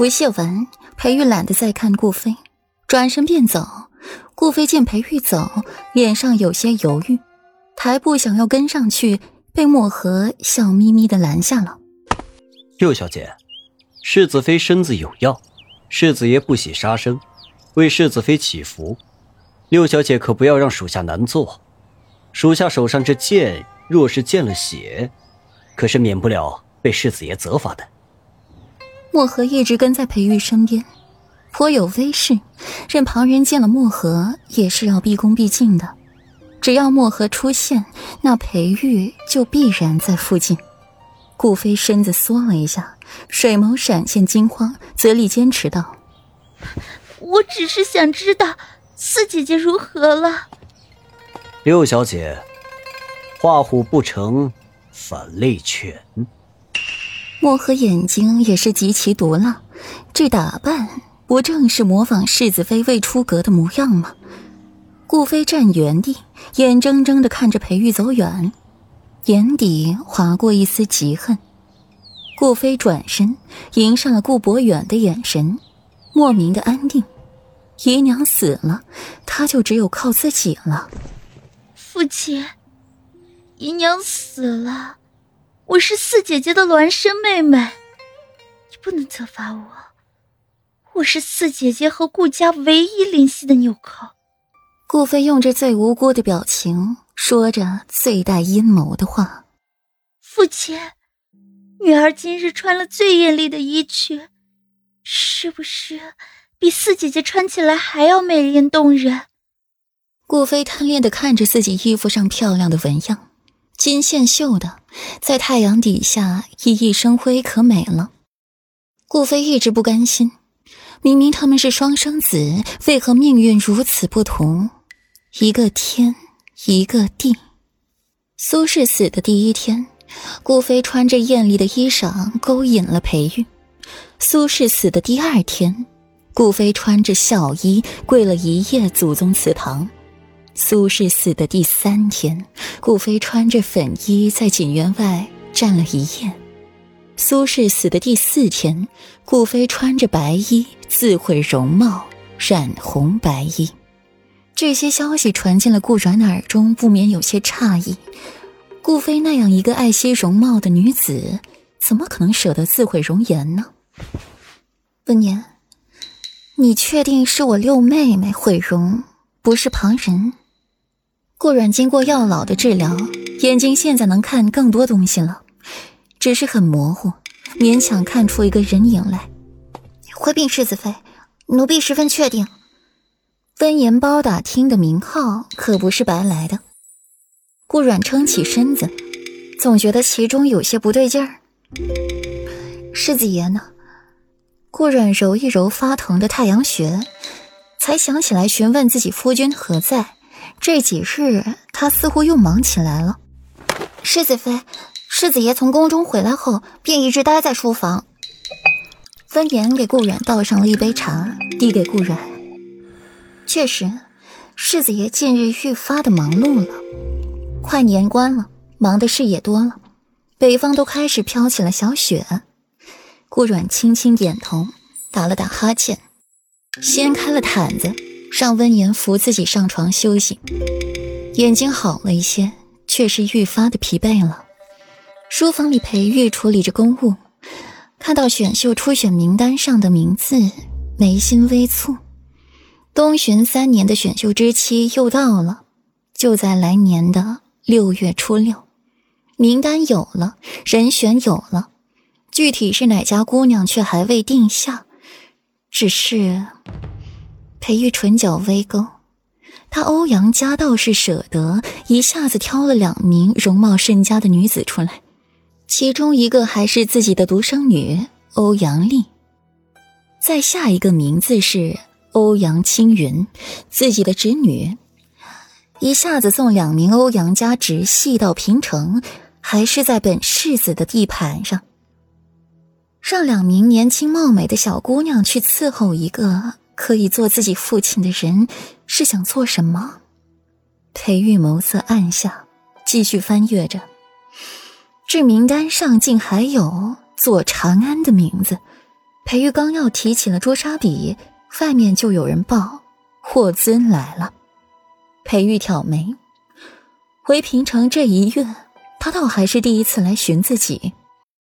不屑完，裴玉懒得再看顾飞，转身便走。顾飞见裴玉走，脸上有些犹豫，抬步想要跟上去，被墨荷笑眯眯地拦下了。六小姐，世子妃身子有恙，世子爷不喜杀生，为世子妃祈福，六小姐可不要让属下难做。属下手上这剑若是见了血，可是免不了被世子爷责罚的。墨荷一直跟在裴玉身边，颇有威势，任旁人见了墨荷也是要毕恭毕敬的。只要墨荷出现，那裴玉就必然在附近。顾飞身子缩了一下，水眸闪现惊慌，嘴里坚持道：“我只是想知道四姐姐如何了。”六小姐，画虎不成反类犬。墨荷眼睛也是极其毒辣，这打扮不正是模仿世子妃未出阁的模样吗？顾飞站原地，眼睁睁地看着裴玉走远，眼底划过一丝嫉恨。顾飞转身迎上了顾博远的眼神，莫名的安定。姨娘死了，他就只有靠自己了。父亲，姨娘死了，我是四姐姐的孪生妹妹，你不能责罚我，我是四姐姐和顾家唯一联系的纽扣。顾飞用着最无辜的表情说着最带阴谋的话。父亲，女儿今日穿了最艳丽的衣裙，是不是比四姐姐穿起来还要美艳动人？顾飞贪恋地看着自己衣服上漂亮的纹样，金线绣的，在太阳底下熠熠生辉，可美了。顾飞一直不甘心，明明他们是双生子，为何命运如此不同？一个天，一个地。苏轼死的第一天，顾飞穿着艳丽的衣裳勾引了裴玉。苏轼死的第二天，顾飞穿着孝衣跪了一夜祖宗祠堂。苏轼死的第三天，顾飞穿着粉衣在锦园外站了一夜。苏轼死的第四天，顾飞穿着白衣自毁容貌，染红白衣。这些消息传进了顾阮的耳中，不免有些诧异。顾飞那样一个爱惜容貌的女子，怎么可能舍得自毁容颜呢？温言，你确定是我六妹妹毁容，不是旁人？顾阮经过药老的治疗，眼睛现在能看更多东西了，只是很模糊，勉强看出一个人影来。回禀世子妃，奴婢十分确定。温言包打听的名号可不是白来的。顾阮撑起身子，总觉得其中有些不对劲儿。世子爷呢？顾阮揉一揉发疼的太阳穴，才想起来询问自己夫君何在，这几日他似乎又忙起来了。世子妃，世子爷从宫中回来后便一直待在书房。温言给顾阮倒上了一杯茶，递给顾阮。确实，世子爷近日愈发的忙碌了，快年关了，忙的事也多了，北方都开始飘起了小雪。顾阮轻轻点头，打了打哈欠，掀开了毯子，让温言扶自己上床休息。眼睛好了一些，却是愈发的疲惫了。书房里裴玉处理着公务，看到选秀初选名单上的名字，眉心微蹙。东巡3年的选秀之期又到了，就在来年的6月初6。名单有了，人选有了，具体是哪家姑娘却还未定下。只是裴玉唇角微勾，他欧阳家倒是舍得，一下子挑了2名容貌甚佳的女子出来，其中一个还是自己的独生女欧阳丽，再下一个名字是欧阳青云，自己的侄女。一下子送2名欧阳家直系到平城，还是在本世子的地盘上。让2名年轻貌美的小姑娘去伺候一个可以做自己父亲的人，是想做什么？裴玉眸色暗下，继续翻阅着，这名单上竟还有左长安的名字，裴玉刚要提起了捉沙笔，外面就有人报霍尊来了。裴玉挑眉，回平城这一月，他倒还是第一次来寻自己。